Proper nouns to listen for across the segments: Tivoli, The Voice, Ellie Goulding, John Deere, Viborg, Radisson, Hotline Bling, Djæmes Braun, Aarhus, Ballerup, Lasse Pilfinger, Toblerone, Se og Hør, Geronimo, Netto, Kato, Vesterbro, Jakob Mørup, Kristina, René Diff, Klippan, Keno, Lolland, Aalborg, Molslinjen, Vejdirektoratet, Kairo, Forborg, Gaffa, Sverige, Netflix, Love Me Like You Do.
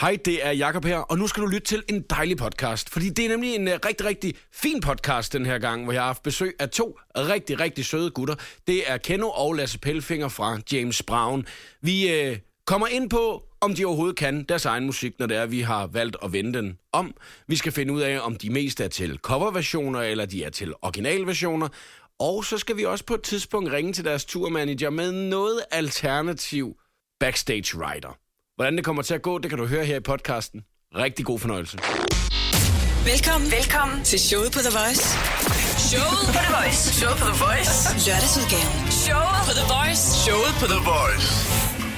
Hej, det er Jakob her, og nu skal du lytte til en dejlig podcast, fordi det er nemlig en rigtig, rigtig fin podcast den her gang, hvor jeg har haft besøg af to rigtig, rigtig søde gutter. Det er Keno og Lasse Pilfinger fra Djæmes Braun. Vi kommer ind på, om de overhovedet kan deres egen musik, når det er, vi har valgt at vende den om. Vi skal finde ud af, om de mest er til coverversioner, eller de er til originalversioner. Og så skal vi også på et tidspunkt ringe til deres turmanager med noget alternativ backstage rider. Hvordan det kommer til at gå, det kan du høre her i podcasten. Rigtig god fornøjelse. Velkommen til showet på The Voice. Showet på The Voice. Showet på The Voice. Lørdagsudgaven. Showet på The Voice. Showet på The Voice.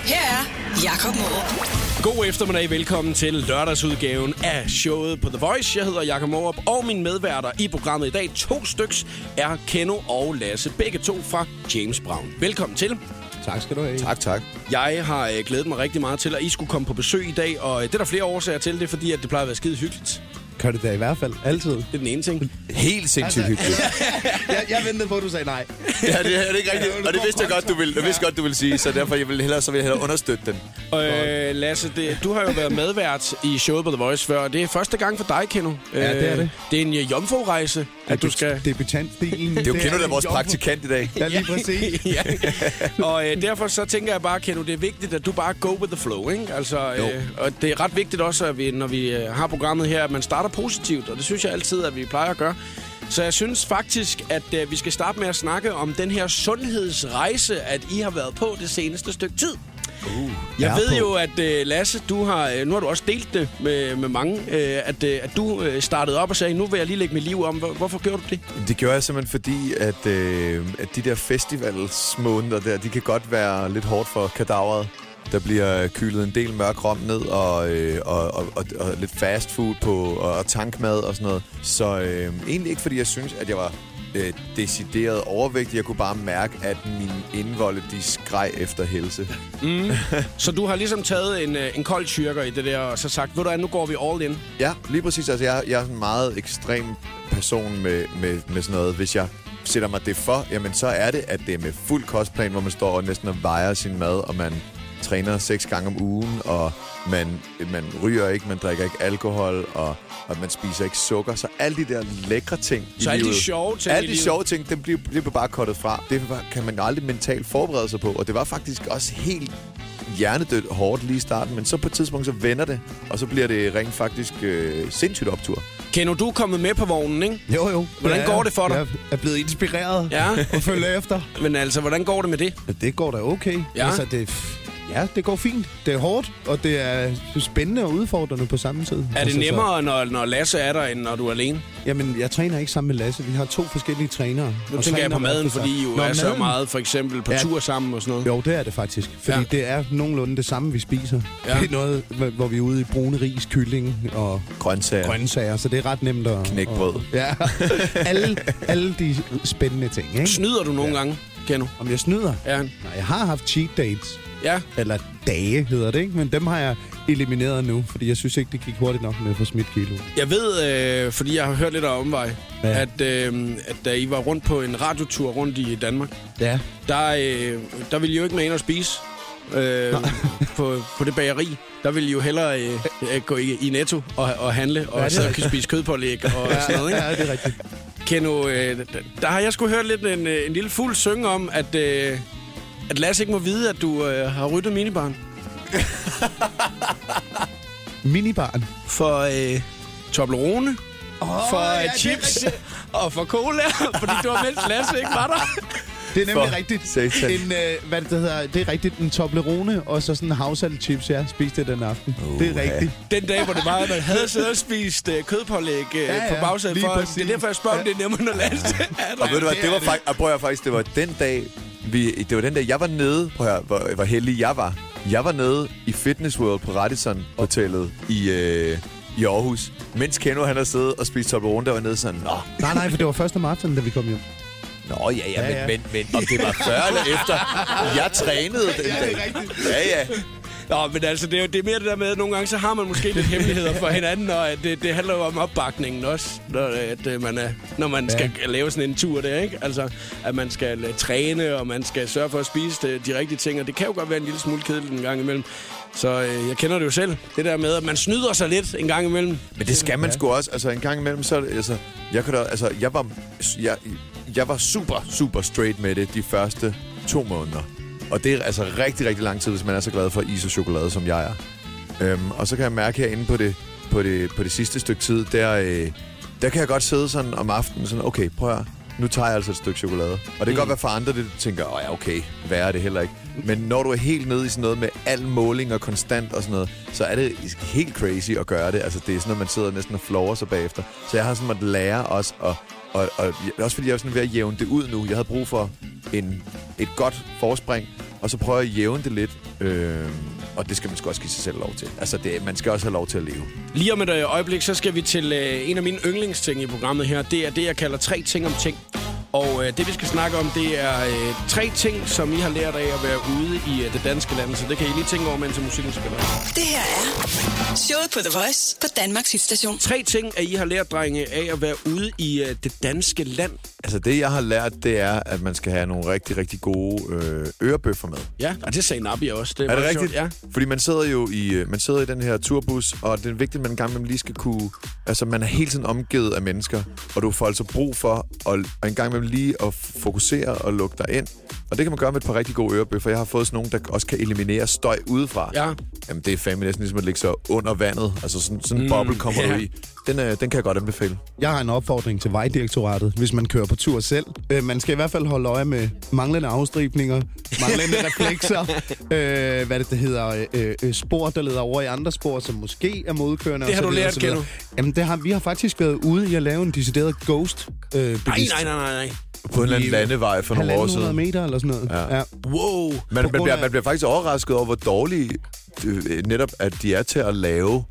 Her er Jakob Mørup. God eftermiddag. Velkommen til lørdagsudgaven af showet på The Voice. Jeg hedder Jakob Mørup, og mine medværter i programmet i dag, to styks, er Keno og Lasse. Begge to fra Djæmes Braun. Velkommen til. Tak skal du have. Tak. Jeg har glædet mig rigtig meget til, at I skulle komme på besøg i dag, og det er der flere årsager til, det er fordi, at det plejer at være skide hyggeligt. Gør det da i hvert fald. Altid. Det er den ene ting. Helt sindssygt altså, hyggeligt. jeg ventede på, at du sagde nej. Ja, det er ikke rigtigt, og det vidste jeg godt, du ville, sige, så derfor vil jeg hellere understøtte den. Lasse, du har jo været medvært i showet på The Voice før, og det er første gang for dig, Keno. Ja, det er det. Det er en jomfru-rejse, at du skal... Debutantdelen. Det er jo Keno, der er vores praktikant i dag. Ja, lige præcis. Ja. Og derfor så tænker jeg bare, Keno, det er vigtigt, at du bare go with the flow, ikke? Altså, og det er ret vigtigt også, at vi, når vi har programmet her, at man starter positivt, og det synes jeg altid, at vi plejer at gøre. Så jeg synes faktisk, at vi skal starte med at snakke om den her sundhedsrejse, at I har været på det seneste stykke tid. Jeg ved jo, at Lasse, nu har du også delt det med mange, at du startede op og sagde, nu vil jeg lige lægge mit liv om. Hvorfor gjorde du det? Det gjorde jeg simpelthen fordi, at de der festivalsmåneder der, de kan godt være lidt hårdt for kadaveret. Der bliver kylet en del mørk rom ned og lidt fast food på og tankmad og sådan noget. Så egentlig ikke fordi jeg synes at jeg var decideret overvægtig. Jeg kunne bare mærke at mine indvolde de skreg efter helse. Mm. Så du har ligesom taget en kold tyrker i det der og så sagt, ved du hvad, nu går vi all in. Ja, lige præcis. Altså jeg er en meget ekstrem person med sådan noget, hvis jeg sætter mig det for, jamen så er det at det er med fuld kostplan, hvor man står og næsten vejer sin mad og man træner 6 gange om ugen, og man ryger ikke, man drikker ikke alkohol, og man spiser ikke sukker. Så alle de der lækre ting i livet, alle de sjove ting, dem bliver bare kuttet fra. Det kan man aldrig mentalt forberede sig på, og det var faktisk også helt hjernedødt hårdt lige i starten, men så på et tidspunkt så vender det, og så bliver det rent faktisk sindssygt optur. Keno, du er kommet med på vognen, ikke? Jo. Hvordan går det for dig? Jeg er blevet inspireret og følger efter. Men altså, hvordan går det med det? Det går da okay. Ja. Altså, ja, det går fint. Det er hårdt, og det er spændende og udfordrende på samme tid. Er det altså, nemmere, når Lasse er der, end når du er alene? Jamen, jeg træner ikke sammen med Lasse. Vi har 2 forskellige trænere. Nu tænker jeg på maden, fordi I jo er så meget, for eksempel, på tur sammen og sådan noget. Jo, det er det faktisk. Fordi det er nogenlunde det samme, vi spiser. Ja. Det er noget, hvor vi er ude i brune ris, kylling og grøntsager. Så det er ret nemt at... Knækbrød. Ja, alle de spændende ting, ikke? Snyder du nogle gange, Keno? Om jeg snyder? Ja. Nej, jeg har haft cheat dates. Ja. Eller dage hedder det, ikke? Men dem har jeg elimineret nu, fordi jeg synes ikke, det gik hurtigt nok med at få smidt kilo. Jeg ved, fordi jeg har hørt lidt af omvej, at da I var rundt på en radiotur rundt i Danmark, der ville I jo ikke med ind og spise på det bageri. Der ville I jo hellere gå i Netto og handle, og så kan spise kødpålæg og sådan noget, ikke? Ja, det er rigtigt. Keno, der har jeg sgu hørt lidt en lille fuld synge om, at Lasse ikke må vide, at du har ryddet minibaren. Minibaren? For Toblerone, for chips og for cola, fordi du har meldt, at Lasse ikke var der. Det er nemlig rigtigt. Det er rigtigt, en Toblerone og så sådan en havsaltchips, jeg spiste den aften. Det er rigtigt. Den dag, hvor det var, at man havde siddet og spist kødpålæg på bagsædet for. Det er derfor, jeg spørger, om det er nemmere, når Lasse er der. Og ved du hvad, det var den dag... det var den der, jeg var nede, hvor heldig jeg var. Jeg var nede i Fitness World på Radisson hotellet i Aarhus, mens Keno han havde siddet og spist Toblerone, der var nede sådan, nå. Nej, for det var 1. marts, da vi kom hjem. Nå, ja. Men om det var før eller efter. Jeg trænede den dag. Ja. Nå, men altså, det er mere det der med, at nogle gange, så har man måske lidt hemmeligheder for hinanden, og det handler jo om opbakningen også, når man skal lave sådan en tur der, ikke? Altså, at man skal træne, og man skal sørge for at spise de rigtige ting, og det kan jo godt være en lille smule kedeligt en gang imellem. Så jeg kender det jo selv, det der med, at man snyder sig lidt en gang imellem. Men det skal man sgu også. Altså, en gang imellem, så altså, jeg var super, super straight med det de første 2 måneder. Og det er altså rigtig, rigtig lang tid, hvis man er så glad for is og chokolade, som jeg er. Og så kan jeg mærke herinde på det sidste stykke tid, der kan jeg godt sidde sådan om aftenen, sådan, okay, prøv at høre, nu tager jeg altså et stykke chokolade. Og det kan godt være for andre, der tænker, åh ja, okay, værre er det heller ikke. Men når du er helt nede i sådan noget med al måling og konstant og sådan noget, så er det helt crazy at gøre det. Altså det er sådan, at man sidder næsten og flover sig bagefter. Så jeg har sådan måttet lære også at... Og også fordi jeg er sådan ved at jævne det ud nu. Jeg havde brug for et godt forspring, og så prøver jeg at jævne det lidt. Og det skal man sgu også give sig selv lov til. Altså, man skal også have lov til at leve. Lige om et øjeblik, så skal vi til en af mine yndlingsting i programmet her. Det er det, jeg kalder 3 ting om ting. Og det, vi skal snakke om, det er 3 ting, som I har lært af at være ude i det danske land. Så det kan I lige tænke over, mens musikken spiller. Det her er showet på The Voice på Danmarks hitstation. 3 ting, at I har lært, drenge, af at være ude i det danske land. Altså, det, jeg har lært, det er, at man skal have nogle rigtig, rigtig gode ørebøffer med. Ja, og det sagde Nabi også. Det er det rigtigt? Ja. Fordi man sidder jo i den her turbus, og det er vigtigt, at man engang lige skal kunne... Altså, man er hele tiden omgivet af mennesker, og du får altså brug for at engang lige at fokusere og lukke dig ind. Og det kan man gøre med et par rigtig gode ørebøffer. Jeg har fået sådan nogle, der også kan eliminere støj udefra. Ja. Jamen, det er fandme næsten ligesom at ligge så under vandet. Altså sådan en boble kommer du i. Den kan jeg godt anbefale. Jeg har en opfordring til Vejdirektoratet, hvis man kører på tur selv. Man skal i hvert fald holde øje med manglende afstribninger, manglende reflekser, spor, der leder over i andre spor, som måske er modkørende. Det har du lært, Keno. Jamen, vi har faktisk været ude i at lave en decideret ghost. Nej. På en eller anden landevej for nogle år siden. 100 meter eller sådan noget. Ja. Ja. Wow! Man bliver faktisk overrasket over, hvor dårlige netop at de er til at lave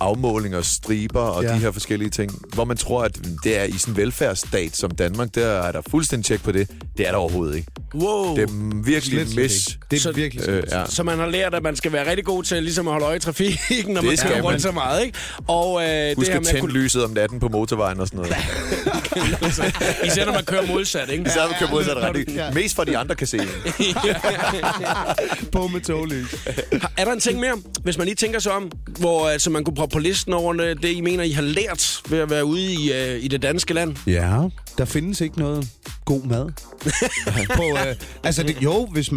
afmålinger, striber og de her forskellige ting. Hvor man tror, at det er i sådan en velfærdsstat som Danmark, der er der fuldstændig tjek på det. Det er der overhovedet ikke. Wow! Det er virkelig Så man har lært, at man skal være rigtig god til ligesom at holde øje i trafikken, når man skal rundt så meget, ikke? Og det her med at tænde lyset om natten på motorvejen og sådan noget. Især når man kører modsat, ikke? Især når man kører modsat retning. Mest for de andre kan se det. På med toglys. Er der en ting mere, hvis man lige tænker sig om, hvor altså, man kunne prøve på listen over det, I mener, I har lært ved at være ude i det danske land? Ja, der findes ikke noget god mad. Hvis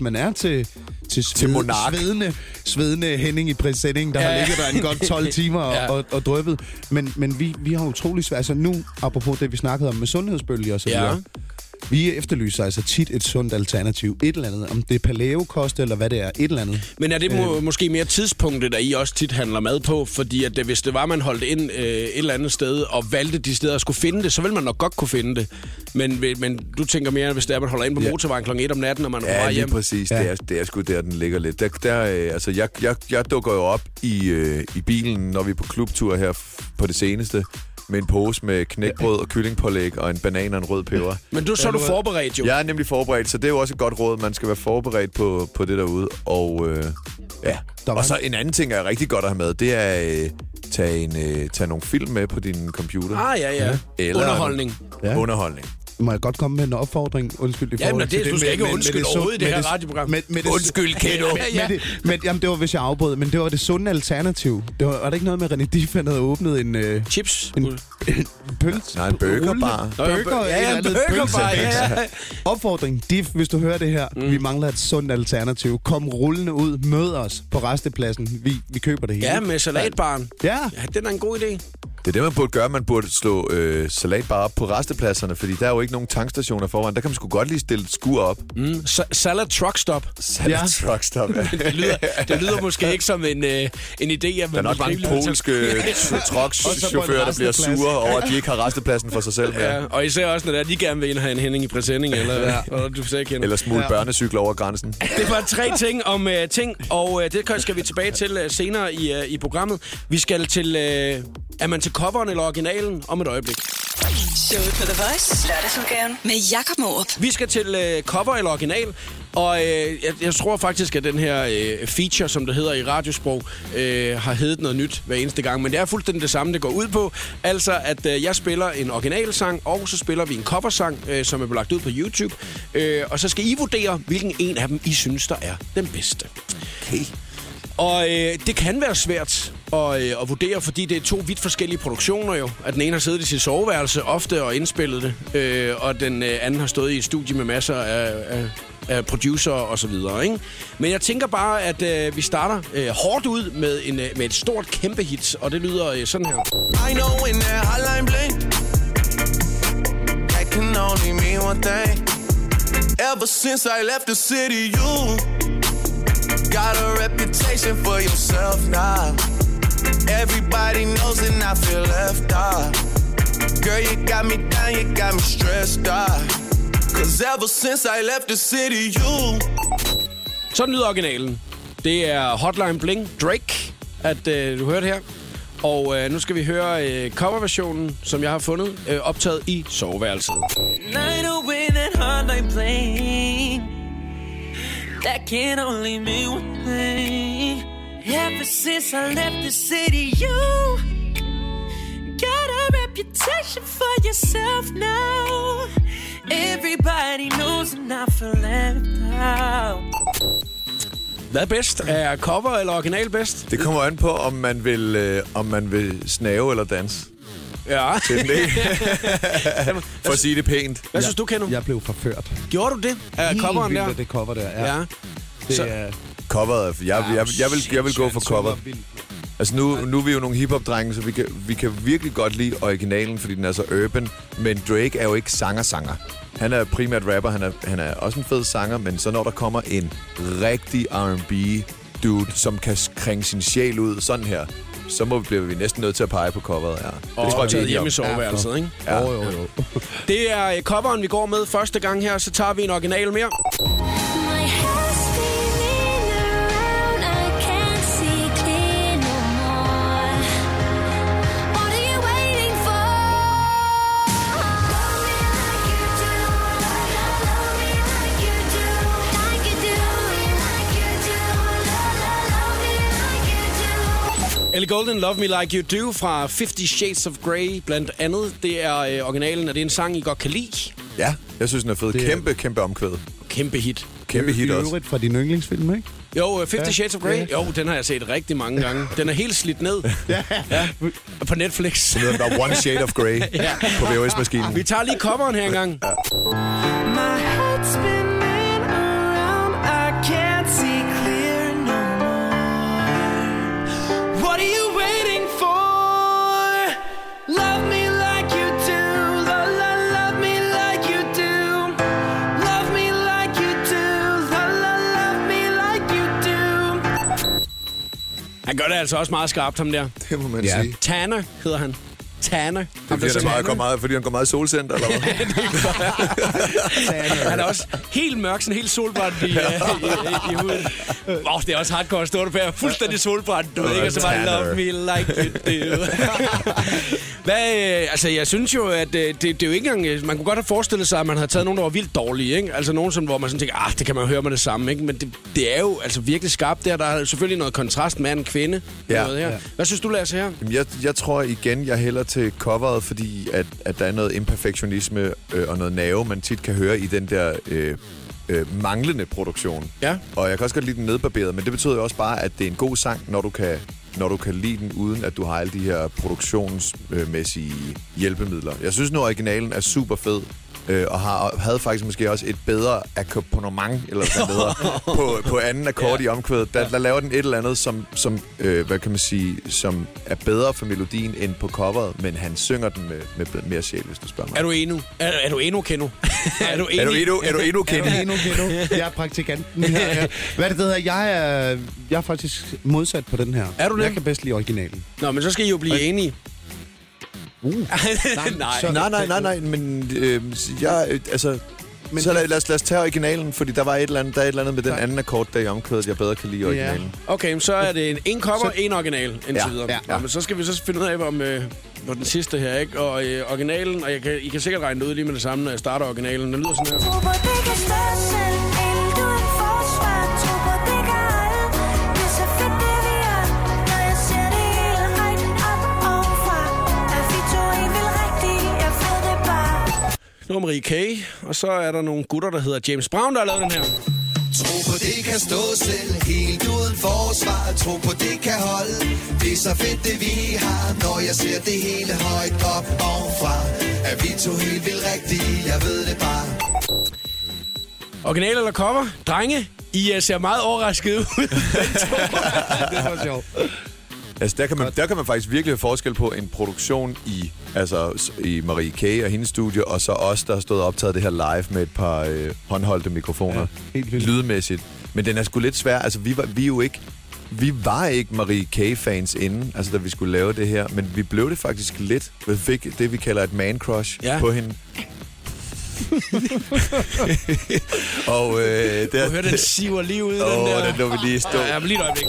man er til... Svedende Henning i præsending, der har ligget der en godt 12 timer og drøbet. Men vi har utrolig svært. Altså nu, apropos det, vi snakkede om med sundhedsbølger og så videre. Vi efterlyser altså tit et sundt alternativ. Et eller andet. Om det er paleokost eller hvad det er. Et eller andet. Men er det måske mere tidspunktet, der I også tit handler mad på? Fordi at hvis det var, man holdt ind et eller andet sted og valgte de steder at skulle finde det, så ville man nok godt kunne finde det. Men du tænker mere, hvis det er, man holder ind på motorvejen kl. 1 om natten, og man er hjem. Præcis. Ja, præcis. Det er sgu der, den ligger lidt. Jeg dukker jo op i bilen, når vi er på klubtur her på det seneste, med en pose med knækbrød og kyllingpålæg og en banan og en rød peber. Men så er du forberedt jo. Jeg er nemlig forberedt, så det er jo også et godt råd. Man skal være forberedt på det derude. Og og så en anden ting er rigtig godt at have med. Det er tage nogle film med på din computer. Eller underholdning. Underholdning. Må jeg godt komme med en opfordring? Undskyld i forhold til det. Ja, men du skal ikke undskylde overhovedet i det her radioprogram. Undskyld, Kato. Jamen, det var, hvis jeg afbrød, men det var det sunde alternativ. Det var der ikke noget med, René Diff havde åbnet en... chips? En pølse? Nej, en burgerbar. En burgerbar, Opfordring, Diff, hvis du hører det her. Vi mangler et sundt alternativ. Kom rullende ud, mød os på restepladsen. Vi køber det hele. Ja, med salatbaren. Ja. Den er en god idé. Det er det, man burde gøre. Man burde slå salatbar op på restepladserne, fordi der er jo ikke nogen tankstationer foran. Der kan man sgu godt lige stille skur op. Salad truckstop. Salad truckstop, ja. det lyder måske ikke som en idé. Der er nok mange polske truckchauffører, der bliver sure over, at de ikke har restepladsen for sig selv. Ja, og især også, når det er, de gerne vil have en Henning i præsending, eller du siger ikke. Eller smule børnecykler over grænsen. Det var 3 ting om ting, og det skal vi tilbage til senere i programmet. Vi skal til... Er man til coveren eller originalen om et øjeblik? Showet på The Voice, lørdagsudgaven med Jakob Mørup. Vi skal til cover eller original. Og jeg tror faktisk, at den her feature, som det hedder i radiosprog, har heddet noget nyt hver eneste gang. Men det er fuldstændig det samme, det går ud på. Altså, at jeg spiller en originalsang, og så spiller vi en coversang, som er lagt ud på YouTube. Og så skal I vurdere, hvilken en af dem, I synes, der er den bedste. Okay. Og det kan være svært at vurdere, fordi det er to vidt forskellige produktioner jo. At den ene har siddet i sit soveværelse ofte og indspillet det, og den anden har stået i et studie med masser af producer og så videre, ikke? Men jeg tænker bare, at vi starter hårdt ud med, med et stort kæmpe hit, og det lyder sådan her. I know in a hotline bling, that can only mean one thing. Ever since I left the city, you got a reputation for yourself now. Everybody knows and I feel left out. Girl, you got me down, you got me stressed out. Cause ever since I left the city, you. Sådan lyder originalen. Det er Hotline Bling, Drake, at du hørte her. Og nu skal vi høre coverversionen, som jeg har fundet, optaget i soveværelset. Night away that hotline bling. That can only mean one thing. Ever since I left the city, you got a reputation for yourself now. Everybody knows and I feel left out. Hvad er bedst? Er cover eller original bedst? Det kommer an på, om man vil snave eller danse. Ja. For at sige det pænt. Hvad synes du, Keno? Jeg blev forført. Gjorde du det? Helt coveren der? Det cover der, ja. Det er coveret. Jeg vil gå for coveret. Altså nu er vi jo nogle hiphop-drenge, så vi kan virkelig godt lide originalen, fordi den er så urban. Men Drake er jo ikke sanger. Han er primært rapper, han er også en fed sanger, men så når der kommer en rigtig R&B-dude, som kan krænge sin sjæl ud sådan her, så bliver vi næsten nødt til at pege på coveret, ja. Det tror jeg, vi er hjemme i soveværelset, ikke? Ja. Jo. Det er coveren, vi går med første gang her, så tager vi en original mere. Ellie Goulding, Love Me Like You Do fra 50 Shades of Grey, blandt andet. Det er originalen, og det er en sang, I godt kan lide. Ja, jeg synes, den er fed. Kæmpe omkvæd. Kæmpe hit. Kæmpe hit også. Det er øvrigt fra din yndlingsfilm, ikke? Jo, 50 Shades of Grey. Ja. Jo, den har jeg set rigtig mange gange. Den er helt slidt ned. Ja. På Netflix. Det hedder bare One Shade of Grey på VHS-maskinen. Vi tager lige coveren her engang. Ja. My head's spinning around, I can't see. What are you waiting for? Love me like you do. Love me like you do. Love me like you do. Love me like you do. Han gør det altså også meget skarpt, ham der. Det må man sige. Tanner hedder han. Tanner. Det bliver da meget, fordi han går meget i solcenter, eller hvad? Han er også helt mørk, sådan helt solbrændt i huden. Wow, det er også hardcore at stå der fuldstændig solbrændt. Du ved ikke, så bare love me like you do. Jeg synes jo, at det er jo ikke engang... Man kunne godt have forestillet sig, at man havde taget nogen, der var vildt dårlige, ikke? Altså nogen, som, hvor man sådan tænker, det kan man høre med det samme, ikke? Men det er jo altså virkelig skarpt der. Der er selvfølgelig noget kontrast med en kvinde. Ja. Noget her. Ja. Hvad synes du, Lasse, her? Jeg tror igen, jeg hælder til coveret, fordi at der er noget imperfektionisme og noget nerve, man tit kan høre i den der manglende produktion. Ja. Og jeg kan også godt lide den nedbarberede, men det betyder jo også bare, at det er en god sang, når du kan lide den, uden at du har alle de her produktionsmæssige hjælpemidler. Jeg synes nu, originalen er super fed, og havde faktisk måske også et bedre akkompagnement, eller sådan bedre, på anden akkord i omkvædet. Der laver den et eller andet, som hvad kan man sige, som er bedre for melodien end på coveret, men han synger den med mere sjæl, hvis du spørger mig. Er du endnu? Er du endnu, Keno? Er du endnu, Keno? Jeg er praktikanten her. Ja. Hvad er det, der hedder? Jeg er faktisk modsat på den her. Er du det? Jeg kan bedst lide originalen. Nå, men så skal I jo blive enige. Nej, men men så lad os tage originalen, fordi der var et eller andet med den anden akkord, der i omkvædet, jeg bedre kan lide originalen. Okay, så er det en cover, en original indtil videre. Ja. Men så skal vi så finde ud af, om den sidste her, ikke? Og originalen, og I kan sikkert regne det ud lige med det samme, når jeg starter originalen. Den lyder sådan her. Marie K. Og så er der nogle gutter, der hedder Djæmes Braun, der har lavet den her. Tro på det kan stå selv, helt uden forsvar. Tro på det kan holde, det er så fedt det vi har. Når jeg ser det hele højt op ovenfra, at vi to helt vildt rigtige, jeg ved det bare. Original eller cover? Drenge, I ser meget overrasket ud. Det var sjovt. Altså, der kan man faktisk virkelig have forskel på en produktion i Marie K. og hendes studie, og så os, der har stået og optaget det her live med et par håndholdte mikrofoner. Ja, lydmæssigt. Men den er sgu lidt svær. Altså, vi var ikke Marie K-fans inden, altså, da vi skulle lave det her, men vi blev det faktisk lidt. Vi fik det, vi kalder et man-crush på hende. Og der... Hør, den siver lige ud, den der. Den lå vi lige stå. Ja, men lige et øjeblik.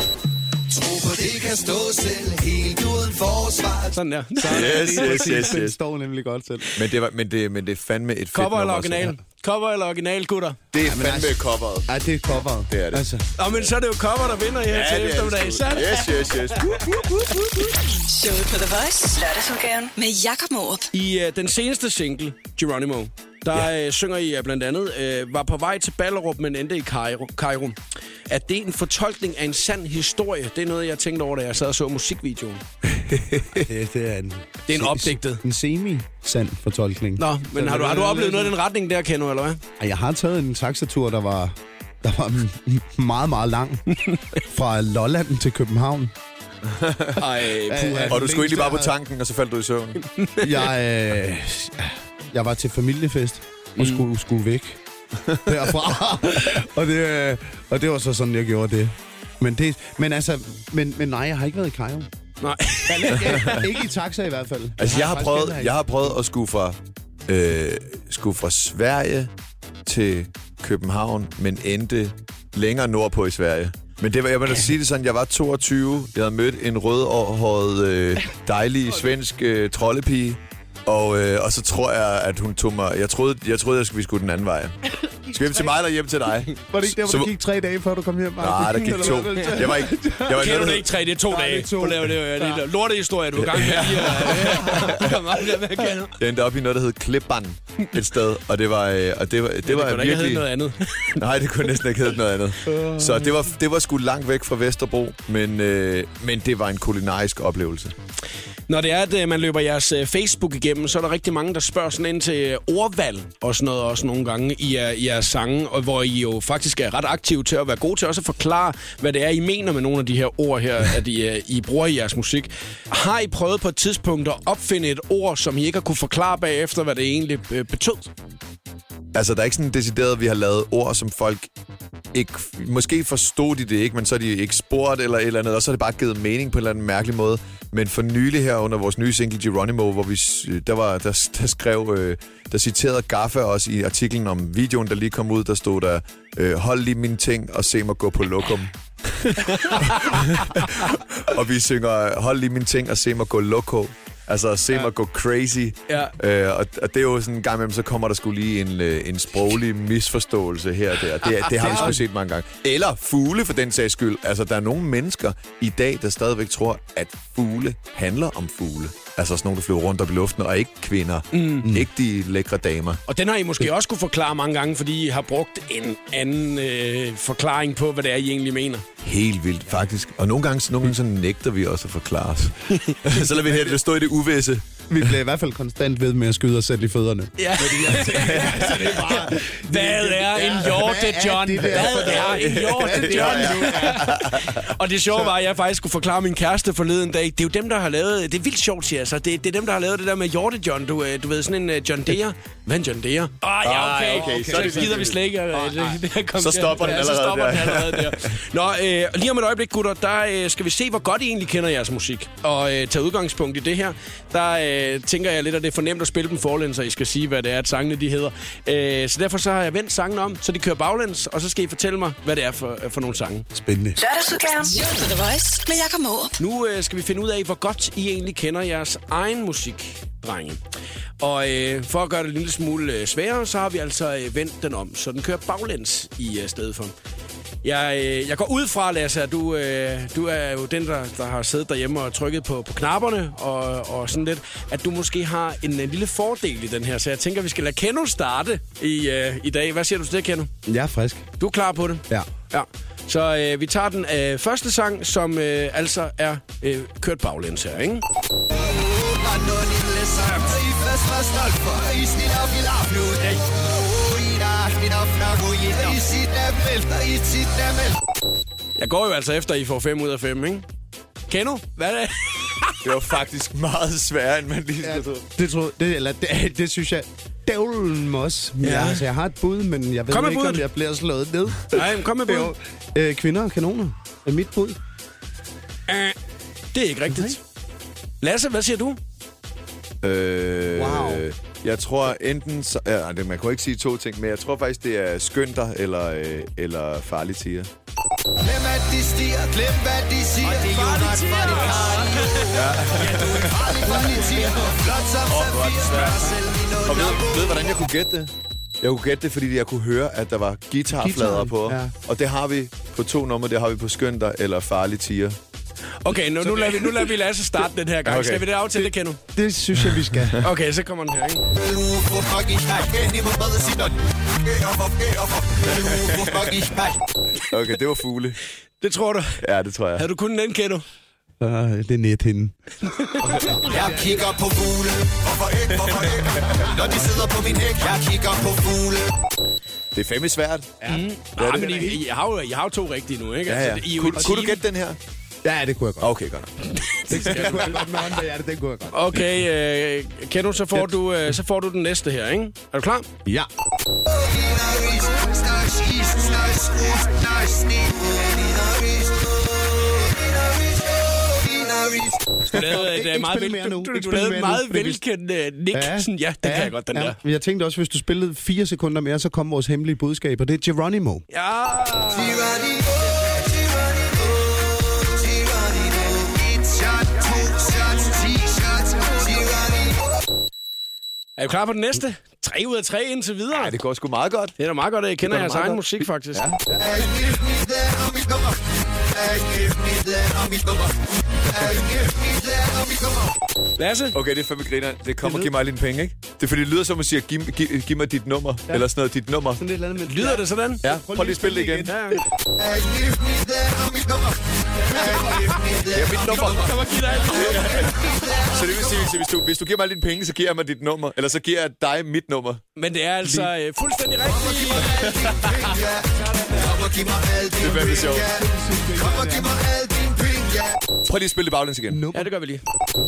Tro på det kan stå selv, helt uden forsvar. Sådan der. Yes. Den står nemlig godt selv. Men det er fandme et fedt cover nummer. Cover eller original, gutter? Det er fandme coveret. Ej, det er coveret. Det er det. Altså. Men så er det jo cover, der vinder i her til eftermiddag. Yes. Showet på The Voice, lørdagsudgaven med Jakob Mørup. I den seneste single, Geronimo, der synger I blandt andet, var på vej til Ballerup, men endte i Kairo. Er det en fortolkning af en sand historie? Det er noget, jeg tænkte over, da jeg sad og så musikvideoen. Det er en opdigtet. En semi-sand fortolkning. Nå, men har du oplevet noget af den retning der, Keno, eller hvad? Jeg har taget en taxatur, der var meget, meget lang. Fra Lolland til København. Og du skulle egentlig bare på tanken, og så faldt du i søvn. Jeg var til familiefest og skulle væk derfra. og det var så sådan, jeg gjorde det. Men nej, jeg har ikke været i Kairo. Nej. Ikke i taxa i hvert fald. Altså, jeg har prøvet at skulle fra Sverige til København, men endte længere nordpå i Sverige. Men det var, jeg vil sige det sådan, jeg var 22, jeg havde mødt en rødhåret, dejlig svensk troldepige. Og så tror jeg, at hun tog mig... Jeg troede, at vi skulle den anden vej. Skal hjem til mig eller hjem til dig? Var det ikke der, hvor det gik 3 dage, før du kom hjem? Nej, der gik 2. Jeg var Kender du ikke 3, det er 2 dage. På lavet det lortehistorie, du er gang med. Jeg endte op i noget, der hed Klippan et sted, og det var virkelig... Det kunne ikke noget andet. Nej, det kunne næsten ikke hedde noget andet. Så det var sgu langt væk fra Vesterbro, men det var en kulinarisk oplevelse. Når det er, at man løber jeres Facebook igennem, så er der rigtig mange, der spørger sådan ind til ordvalg og sådan noget også nogle gange i jeres sange, og hvor I jo faktisk er ret aktive til at være gode til også at forklare, hvad det er, I mener med nogle af de her ord her, at I bruger i jeres musik. Har I prøvet på et tidspunkt at opfinde et ord, som I ikke har kunne forklare bagefter, hvad det egentlig betød? Altså, der er ikke sådan decideret, at vi har lavet ord, som folk ikke... Måske forstod de det ikke, men så er de ikke spurgt eller et eller andet, og så har det bare givet mening på en eller anden mærkelig måde. Men for nylig her under vores nye single Geronimo, hvor vi der citerede Gaffa også i artiklen om videoen, der lige kom ud, der stod der, hold lige mine ting og se mig gå på lokum. Og vi synger, hold lige mine ting og se mig gå loco. Altså at se mig gå crazy. Ja. Og det er jo sådan en gang imellem, så kommer der sgu lige en sproglig misforståelse her og der. Det har vi sgu set mange gange. Eller fugle for den sags skyld. Altså der er nogle mennesker i dag, der stadigvæk tror, at fugle handler om fugle. Altså sådan nogle, der flyver rundt op i luften, og ikke kvinder. Ikke de lækre damer. Og den har I måske også kunne forklare mange gange, fordi I har brugt en anden forklaring på, hvad det er, I egentlig mener. Helt vildt, faktisk. Og nogle gange så nægter vi også at forklare os. Så lader vi det stå i det uvisse. Vi bliver i hvert fald konstant ved med at skyde os selv i fødderne. Ja. Hvad er en hjorte, John? Og det sjove var, at jeg faktisk skulle forklare min kæreste forleden dag. Det er jo dem, der har lavet... Det er vildt sjovt, siger jeg så. Det er dem, der har lavet det der med hjorte, John. Du ved, sådan en John Deere. Hvad en John Deere? Okay. Så gider vi slet ikke. Så stopper den allerede der. Nå, lige om et øjeblik, gutter, der skal vi se, hvor godt I egentlig kender jeres musik. Og tage udgangspunkt i det her. Der tænker jeg lidt, at det er for nemt at spille dem forlæns, så I skal sige, hvad det er, at sangene de hedder. Så derfor så har jeg vendt sangen om, så de kører baglæns, og så skal I fortælle mig, hvad det er for nogle sange. Spændende. Lørdagsudgaven The Voice med Jakob Mørup. Nu skal vi finde ud af, hvor godt I egentlig kender jeres egen musik, drenge. Og for at gøre det en lille smule sværere, så har vi altså vendt den om, så den kører baglæns i stedet for. Jeg går ud fra, Lasse, at du er jo den, der har siddet derhjemme og trykket på knapperne og sådan lidt, at du måske har en lille fordel i den her. Så jeg tænker, vi skal lade Keno starte i dag. Hvad siger du til det, Keno? Jeg er frisk. Du er klar på det? Ja. Så vi tager den første sang, som altså er kørt baglæns her, ikke? Jeg går jo altså efter, at I får 5 ud af 5, ikke? Keno, hvad er det? Det var faktisk meget sværere, end man lige skulle tro. Det synes jeg... Dævlen mos. Ja. Ja, altså, jeg har et bud, men jeg ved ikke, om jeg bliver slået ned. Nej, kom med bud. Kvinder og kanoner er mit bud. Det er ikke rigtigt. Nej. Lasse, hvad siger du? Wow. Jeg tror enten... man kan ikke sige 2 ting, men jeg tror faktisk, det er skønter eller farlige tiger. Glem, at de stiger. Glem, hvad de siger. Og det er jo ret farlig ja. Ja, du er farlig tiger. Flot som safir. Og ved hvordan jeg kunne gætte det? Jeg kunne gætte det, fordi jeg kunne høre, at der var guitarflader på. Ja. Og det har vi på 2 numre. Det har vi på skønter eller farlige tiger. Okay, nu lader vi Lasse starte den her gang. Okay. Skal vi det aftale, Keno? Det synes jeg, vi skal. Okay, så kommer den her, ikke? Okay, det var fugle. Det tror du? Ja, det tror jeg. Havde du kun den, Keno? Det er net hende. Jeg kigger på fugle. Hvorfor ikke? Når de sidder på min hæk, jeg kigger på fugle. Det er fandme svært. Ja. Men I har jo 2 rigtige nu, ikke? Ja. Altså, kunne du gætte den her? Ja, det kunne jeg godt. Okay, godt. Det kunne jeg godt med hånden, ja, det kunne jeg godt. Okay, Keno, så får du den næste her, ikke? Er du klar? Ja. Du lavede et meget velkendt nik. Ja, det kan jeg godt, den der. Jeg tænkte også, hvis du spillede 4 sekunder mere, så kom vores hemmelige budskab, og det er Geronimo. Ja. Er I klar på den næste? 3 ud af 3 indtil videre. Ja, det går sgu meget godt. Det er da meget godt, at I kender jeres egen musik, faktisk. Ja. Lasse? Okay, det er fandme griner. Det kommer, giv mig lidt penge, ikke? Det er fordi, det lyder som, at man siger, giv mig dit nummer. Ja. Eller sådan noget, dit nummer. Sådan lidt andet, lyder det sådan? Ja, prøv lige at spille det igen. Ja. Ja, mit nummer. Så det vil sige, hvis du giver mig lidt penge, så giver jeg mig dit nummer. Eller så giver jeg dig mit nummer. Men det er altså fuldstændig rigtigt. Det bliver det sjovt. Prøv lige at spille det baglæns igen. Ja, det gør vi lige. Her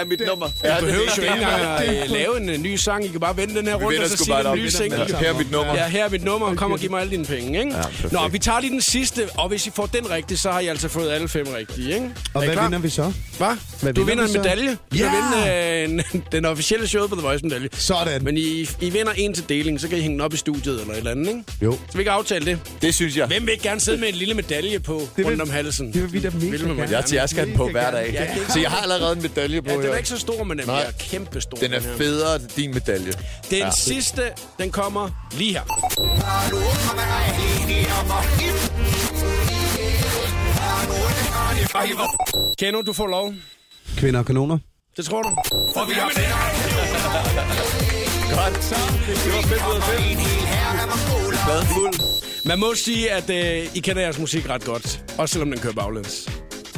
er mit nummer. Ja, du behøver jo ikke engang lave en ny sang. I kan bare vende den her rundt, og så sige en ny single. Her er mit nummer. Ja, her er mit nummer. Kom og giv mig alle dine penge, ikke? Ja, nå, vi tager lige den sidste, og hvis I får den rigtige, så har I altså fået alle 5 rigtige, ikke? Og hvad vinder vi så? Hvad? Du vinder en medalje. Du vinder den officielle Showet på The Voice-medalje. Sådan. Men I vinder en til deling, så kan I hænge den op i studiet eller et eller andet, ikke? Jo. Så vi kan aftale det. Det synes jeg. Hvem vil ikke gerne sidde med en lille medalje på rundt om halsen? Det vil vi da mega gerne. Jeg skal på hver dag. Ja, så jeg har allerede en medalje på her. Den er ikke så stor, men den er kæmpestor. Den er federe, din medalje. Den sidste, den kommer lige her. Keno, du får lov. Kvinder og kanoner. Det tror du. For vi har med det. Godt. Det var 5 ud af 5. Hvad fuld. Man må sige, at I kender jeres musik ret godt. Også selvom den kører baglæns.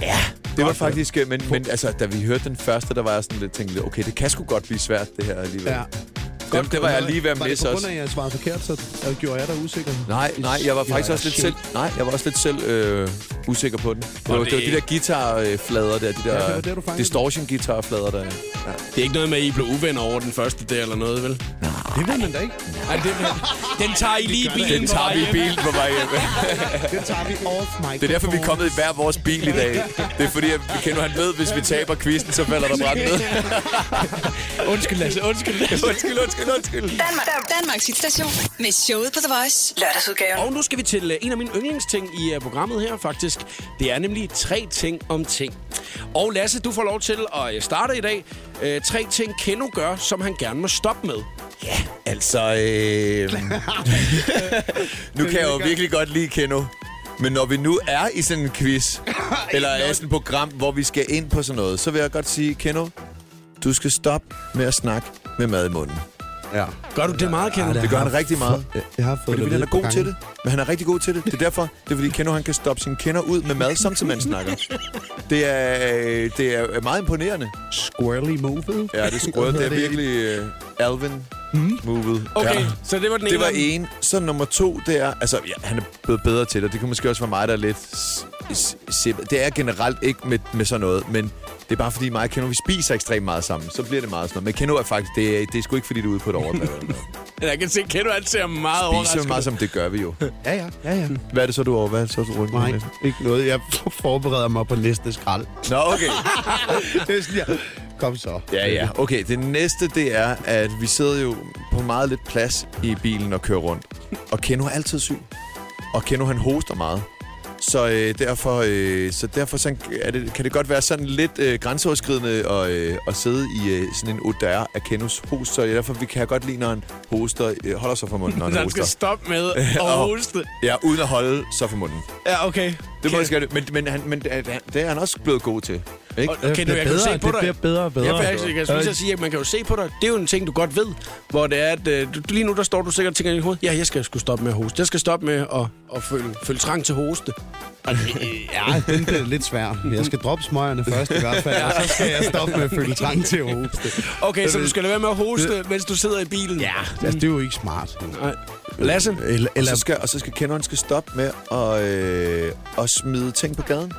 Ja. Det var faktisk... Men altså, da vi hørte den første, der var jeg sådan lidt tænkt, okay, det kan sgu godt blive svært, det her alligevel. Ja. Godt, det var jeg lige ved at misse også. Var det på grund af, at jeg svarede forkert, så gjorde jeg dig usikker? Nej, jeg var faktisk også lidt selv... Nej, jeg var også lidt selv usikker på den. Det var de der guitarflader der, distortion-guitarflader der. Ja. Det er ikke noget med, at I blev uvenner over den første der eller noget, vel? Nej. Det ved man da ikke. Nej, det ved. Den tager I lige bilen. Den tager vi i bilen på vej hjem. Den tager vi off mic. Det er derfor, vi er kommet i hver vores bil i dag. Det er fordi, at Keno han ved, hvis vi taber quizzen, så falder der brand ned. Undskyld, Lasse. Undskyld. Danmarks station med showet på The Voice. Lørdagsudgaven. Og nu skal vi til en af mine yndlingsting i programmet her, faktisk. Det er nemlig 3 ting om ting. Og Lasse, du får lov til at starte i dag. 3 ting Keno gør, som han gerne må stoppe med. Ja, yeah, altså... nu kan jeg jo virkelig godt lide Keno. Men når vi nu er i sådan en quiz, eller er sådan et program, hvor vi skal ind på sådan noget, så vil jeg godt sige, Keno, du skal stoppe med at snakke med mad i munden. Ja. Gør du det meget, Keno? Ja, det gør han rigtig meget. Jeg har fået det, fordi han er god til det. Men han er rigtig god til det. Det er derfor, det er fordi Keno han kan stoppe sine kender ud med mad, samtidig man snakker. Det er meget imponerende. Squirrely movie? Ja, det er squirrely. Det er virkelig Alvin. Mm. Okay, ja. Så det var den ene. Det var en. Så nummer 2, det er... Altså, ja, han er blevet bedre til det. Det kan måske også være mig, der er lidt... Det er generelt ikke med sådan noget, men det er bare fordi mig og Keno, vi spiser ekstremt meget sammen. Så bliver det meget sådan noget. Men Keno er faktisk... Det er sgu ikke fordi, det er ude på et overdrev. Jeg kan se, at Keno altid er meget overrasket. Spiser meget som det gør vi jo. Ja. Hvad er det så, du over? Hvad er det så, du rundt? Nej, ikke noget. Jeg forbereder mig på næste skrald. Nå, okay. Det er sådan, ja. Kom så. Ja. Okay, det næste, det er, at vi sidder jo på meget lidt plads i bilen og kører rundt. Og Keno er altid syg. Og Keno, han hoster meget. Så derfor sådan, kan det godt være sådan lidt grænseoverskridende at sidde i sådan en odeur af Kenos host. Så derfor vi kan godt lide, når han hoster, holder sig for munden, når han hoster. Han skal stoppe med at hoste. Ja, uden at holde sig for munden. Ja, okay. Det må jeg men det er han også blevet god til. Ikke? Og det bliver bedre og bedre. Jeg sige, at man kan jo se på dig. Det er jo en ting, du godt ved, hvor det er, at lige nu der står du sikkert og tænker i dit hoved, ja, jeg skal sgu stoppe med at hoste. Jeg skal stoppe med at føle trang til hoste. Ja, den er lidt svær. Jeg skal droppe smøgerne først i hvert fald, og så skal jeg stoppe med at føle trang til at hoste. Okay, så du skal lade være med at hoste, mens du sidder i bilen. Ja, det er jo ikke smart. Nej. Lasse? Og så skal Kenoen stoppe med at smide ting på gaden.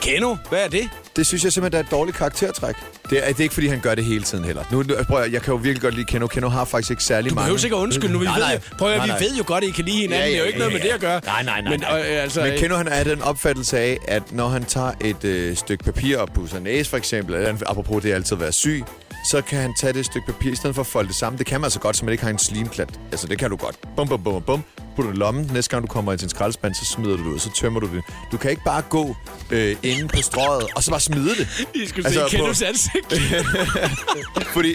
Keno, hvad er det? Det synes jeg simpelthen, der er et dårligt karaktertræk. Det er ikke, fordi han gør det hele tiden heller. Nu, jeg kan jo virkelig godt lide Keno. Keno har faktisk ikke særlig mange... Du kan jo sikkert undskylde nu. Vi ved jo godt, at I kan lide hinanden. Ja. Det er jo ikke noget med det at gøre. Nej. Men, men Keno, han er den opfattelse af, at når han tager et stykke papir og pudser næse, for eksempel, eller apropos det altid at være syg, så kan han tage det stykke papir i stedet for at folde det sammen. Det kan man altså godt, så man ikke har en slimklat. Altså, det kan du godt. Bum. Putter du lommen. Næste gang, du kommer i din skraldespand, så smider du det ud, så tømmer du det. Du kan ikke bare gå inde på strøget, og så bare smide det. I skulle se Kenos ansigt.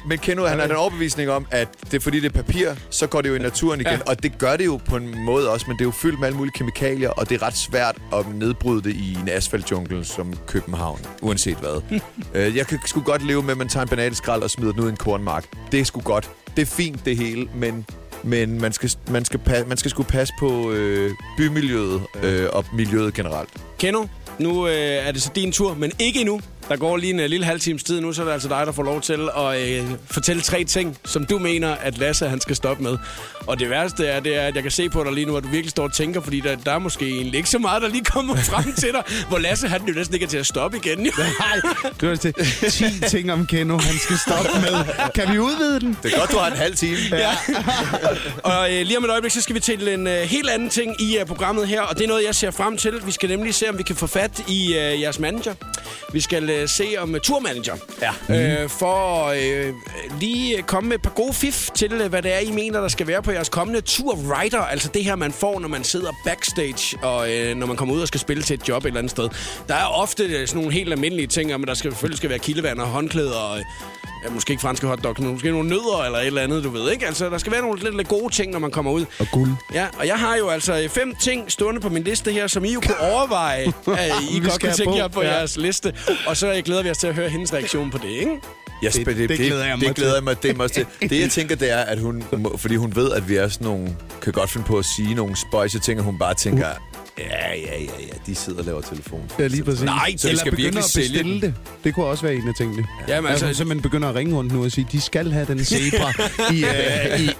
Men Keno, han har den overbevisning om, at det er fordi, det er papir, så går det jo i naturen igen. Ja. Og det gør det jo på en måde også, men det er jo fyldt med alle mulige kemikalier, og det er ret svært at nedbryde det i en asfaltjungle som København, uanset hvad. Jeg kan sgu godt leve med, at man tager en bananeskrald og smider den ud i en kornmark. Det er sgu godt. Det er fint, det hele, men man skal sgu passe på bymiljøet og miljøet generelt. Keno, nu er det så din tur, men ikke endnu. Der går lige en lille halv times tid nu, så er det altså dig, der får lov til at fortælle 3 ting, som du mener, at Lasse han skal stoppe med. Og det værste er, at jeg kan se på dig lige nu, at du virkelig står og tænker, fordi der er måske egentlig ikke så meget, der lige kommer frem til dig, hvor Lasse han jo næsten ikke er til at stoppe igen. Nej, du er til 10 ting om Keno, han skal stoppe med. Kan vi udvide den? Det er godt, du har en halv time. Ja. Og lige om et øjeblik, så skal vi til en helt anden ting i programmet her, og det er noget, jeg ser frem til. Vi skal nemlig se, om vi kan få fat i jeres manager. Vi skal se om turmanager. Ja. For lige komme med et par gode fif til, hvad det er, I mener, der skal være på jeres kommende tourrider. Altså det her, man får, når man sidder backstage, og når man kommer ud og skal spille til et job et eller andet sted. Der er ofte sådan nogle helt almindelige ting, men der skal selvfølgelig være kildevand og håndklæder og... Ja, måske ikke franske hotdogs, men måske nogle nødder eller et eller andet, du ved, ikke? Altså, der skal være nogle lidt gode ting, når man kommer ud. Og guld. Ja, og jeg har jo altså 5 ting stående på min liste her, som I jo kunne overveje, at I godt kan tænke jer på jeres liste. Og så glæder vi os til at høre hendes reaktion på det, ikke? Det glæder jeg mig til. Det, jeg tænker, det er, at hun... Fordi hun ved, at vi er sådan nogle... Kan godt finde på at sige nogle spøjse ting, og hun bare tænker... Ja. De sidder og laver telefonen. Ja, lige præcis. Nej, så vi skal virkelig sælge det. Det kunne også være en af tingene. Jamen, altså man begynder at ringe rundt nu og sige, de skal have den zebra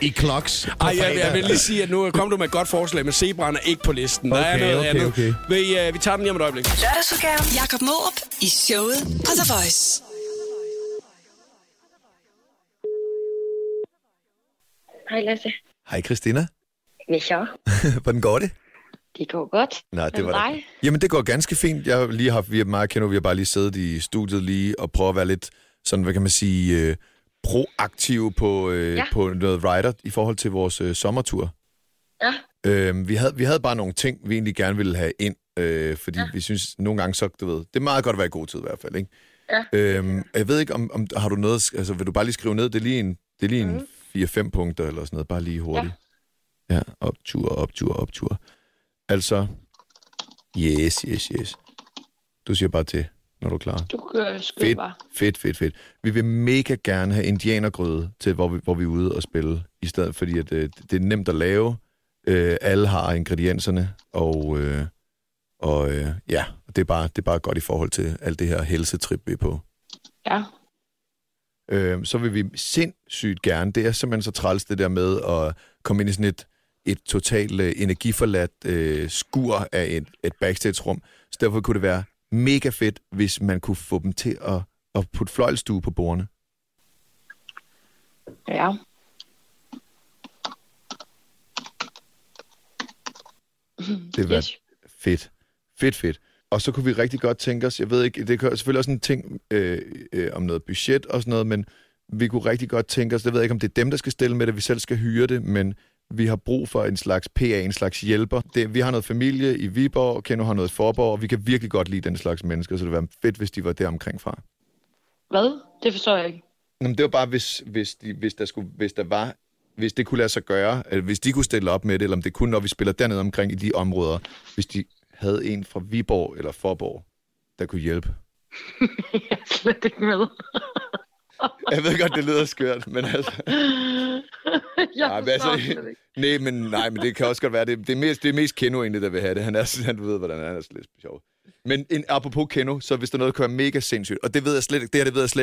i kloks. Jeg vil lige sige, at nu kom du med et godt forslag, men zebraen er ikke på listen. Okay, der er noget andet. Okay. Vi tager den lige om et øjeblik. Lørdagsudgave. Jakob Mørup i showet på The Voice. Hej Lasse. Hej Kristina. Ja, så. Hvordan går det? Det går godt. Nej, det var dig. Jamen det går ganske fint. Jeg har lige haft via Marie K, vi har bare lige siddet i studiet lige og prøvet at være lidt sådan, hvad kan man sige, proaktive på på noget rider i forhold til vores sommertur. Ja. Vi havde bare nogle ting, vi egentlig gerne ville have ind, fordi vi synes nogle gange så, du ved, det er meget godt at være i god tid i hvert fald, ikke? Ja. Jeg ved ikke om har du noget, altså vil du bare lige skrive ned, det er lige en 4-5 punkter eller sådan noget, bare lige hurtigt. Ja, optur. Altså, yes. Du siger bare til, når du er klar. Du kan skyde bare. Fedt. Vi vil mega gerne have indianergrøde til, hvor vi er ude og spille, i stedet fordi at, det er nemt at lave. Alle har ingredienserne, og det er bare godt i forhold til alt det her helsetrip, vi er på. Ja. Så vil vi sindssygt gerne, det er simpelthen så træls det der med at komme ind i sådan et totalt energiforladt skur af et backstage-rum. Så derfor kunne det være mega fedt, hvis man kunne få dem til at putte fløjlstue på bordene. Ja. Det var fedt. Og så kunne vi rigtig godt tænke os, jeg ved ikke, det er selvfølgelig også en ting om noget budget og sådan noget, men vi kunne rigtig godt tænke os, jeg ved ikke, om det er dem, der skal stille med det, vi selv skal hyre det, men vi har brug for en slags PA, en slags hjælper. Vi har noget familie i Viborg, Keno har noget i Forborg, og vi kan virkelig godt lide den slags mennesker, så det ville være fedt, hvis de var der omkring fra. Hvad? Det forstår jeg ikke. Jamen, det var bare, hvis det kunne lade sig gøre, eller hvis de kunne stille op med det, eller om det kunne, når vi spiller dernede omkring i de områder, hvis de havde en fra Viborg eller Forborg, der kunne hjælpe. Jeg er slet ikke med. Jeg ved godt, det lyder skørt, men altså... Nej, men det kan også godt være. Det er mest Keno egentlig, der vil have det. Han ved, hvordan han er lidt sjov. Men apropos Keno, så hvis der noget, der kunne være mega sindssygt, og det ved jeg slet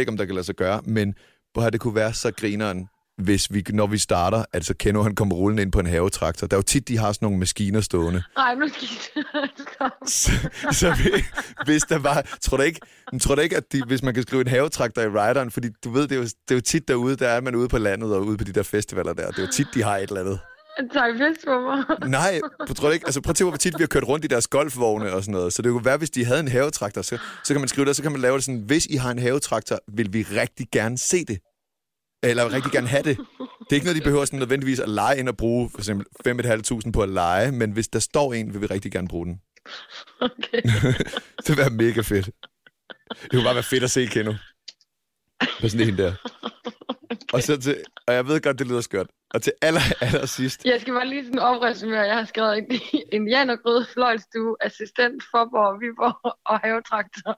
ikke, om der kan lade sig gøre, men hvor det kunne være så grineren, hvis vi, når vi starter, altså Keno, han kommer rullende ind på en havetraktor. Der er jo tit, de har sådan nogle maskiner stående. Nej, nu skal så hvis der var... Tror du ikke, at hvis man kan skrive en havetraktor i rideren, fordi du ved, det er jo tit derude, der er man ude på landet og ude på de der festivaler der. Det er jo tit, de har et eller andet. Tak, fest for mig. Nej, tror du ikke? Altså prøv at tænke, hvor tit vi har kørt rundt i deres golfvogne og sådan noget. Så det kunne være, hvis de havde en havetraktor, så kan man skrive det, så kan man lave det sådan, hvis I har en havetraktor, vil vi rigtig gerne se det. Eller rigtig gerne have det. Det er ikke noget, de behøver sådan nødvendigvis at lege ind og bruge for eksempel 5.500 på at lege, men hvis der står en, vil vi rigtig gerne bruge den. Okay. Det vil være mega fedt. Det kunne bare være fedt at se Keno. På sådan en der. Okay. Og jeg ved godt, det lyder skørt. Og til aller sidst. Jeg skal bare lige sådan opræsumere, jeg har skrevet en janergrød, fløjlstue, assistent, Forborg, Viborg og havetraktor.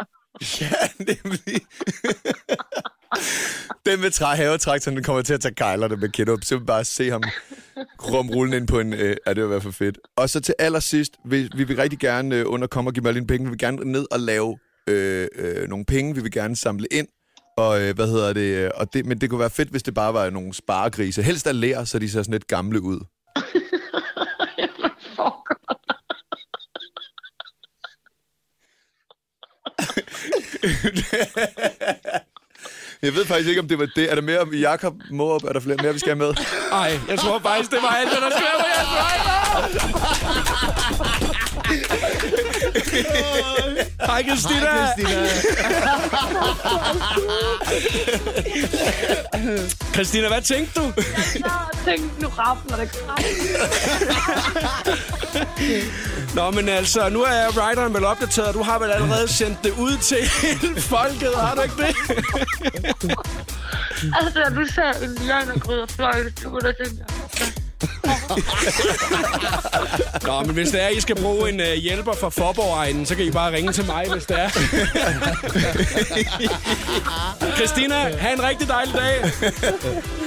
Ja, nemlig. Den med havetraktoren, den kommer til at tage kejlerne med Keno. Så vi bare se ham rumrullende ind på en... det vil være for fedt. Og så til allersidst, vi vil rigtig gerne underkomme og give mig lidt penge. Vi vil gerne ned og lave nogle penge. Vi vil gerne samle ind. Og men det kunne være fedt, hvis det bare var nogle sparegrise. Helst af lær, så de ser sådan lidt gamle ud. Jamen, fuck. Jeg ved faktisk ikke, om det var det. Er der mere om Jakob Mørup? Er der flere mere, vi skal have med? Nej, jeg tror faktisk, det var alt, der skulle være med Jakob. Hej, Kristina. Kristina, hvad tænkte du? Jeg tænkte, nu rappler det kraftigt. Nå, men altså, nu er rideren vel opdateret. Du har vel allerede sendt det ud til hele folket, har du ikke det? Altså, du sagde en janergrød og fløjlestue, der tænkte jeg. Nå, men hvis det er, I skal bruge en hjælper fra Forborg-egnen, så kan I bare ringe til mig, hvis det er. Kristina, have en rigtig dejlig dag.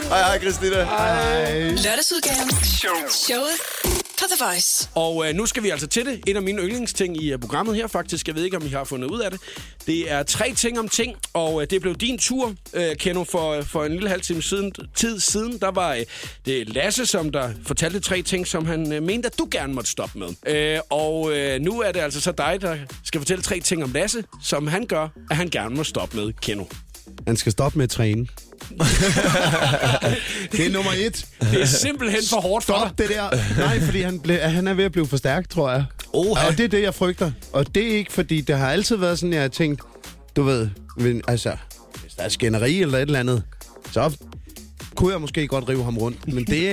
Hej, Kristina. Hej. Lørdagsudgaven. Showet på The Voice. Og nu skal vi altså til det. Et af mine yndlingsting i programmet her, faktisk. Jeg ved ikke, om I har fundet ud af det. Det er 3 ting om ting, og det blev din tur, Keno, for en lille halv time siden. Der var det Lasse, som der fortalte 3 ting, som han mente, at du gerne måtte stoppe med. Og nu er det altså så dig, der skal fortælle 3 ting om Lasse, som han gør, at han gerne må stoppe med, Keno. Han skal stoppe med at træne. Det er nummer 1. Det er simpelthen for hårdt for dig. Stop det der. Nej, fordi han er ved at blive for stærk, tror jeg. Oha. Og det er det, jeg frygter. Og det er ikke, fordi det har altid været sådan, jeg har tænkt, du ved, altså, hvis der er skænderi eller et eller andet, så kunne jeg måske godt rive ham rundt. Men det...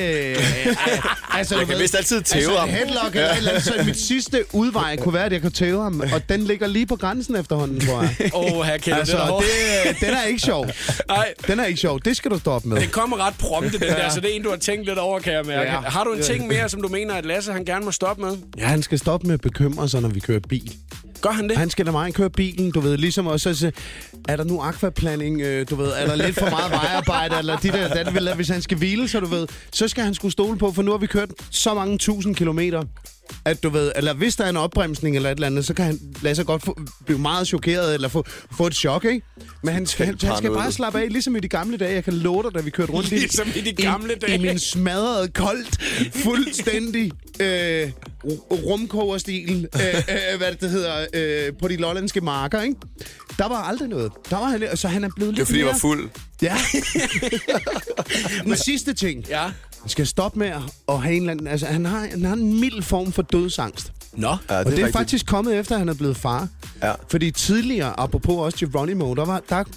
altså, jeg kan vist altid tæve ham. Altså, headlock eller et eller andet. Så mit sidste udvej kunne være, at jeg kunne tæve ham. Og den ligger lige på grænsen efterhånden, tror jeg. Åh, her kender altså, det. Den er ikke sjov. Nej. Den er ikke sjov. Det skal du stoppe med. Det kommer ret prompte, den der. Så det er en, du har tænkt lidt over, kan jeg mærke. Ja. Har du en ting mere, som du mener, at Lasse han gerne må stoppe med? Ja, han skal stoppe med at bekymre sig, når vi kører bil. Gør han det? Han skal da meget køre bilen, du ved, ligesom også, er der nu aquaplaning, du ved, er der lidt for meget vejarbejde, eller de der, hvis han skal hvile, så du ved, så skal han skulle stole på, for nu har vi kørt så mange 1000 kilometer, at du ved, eller hvis der er en opbremsning eller et eller andet, så kan han lade sig godt blive meget chokeret, eller få et chok, ikke? Men han skal bare slappe af, ligesom i de gamle dage. Jeg kan love dig, da vi kørte rundt ligesom i de gamle dage. I min smadrede, koldt, fuldstændig rumkogerstil, på de lollandske marker, ikke? Der var aldrig noget. Der var han, så han er blevet lidt mere... Det var fordi, jeg var fuld. Ja. Den sidste ting. Ja. Han skal stoppe med at have en eller anden... Altså, han har en mild form for dødsangst. Nå. Ja, og det er faktisk kommet efter, at han er blevet far. Ja. Fordi tidligere, apropos også Geronimo, der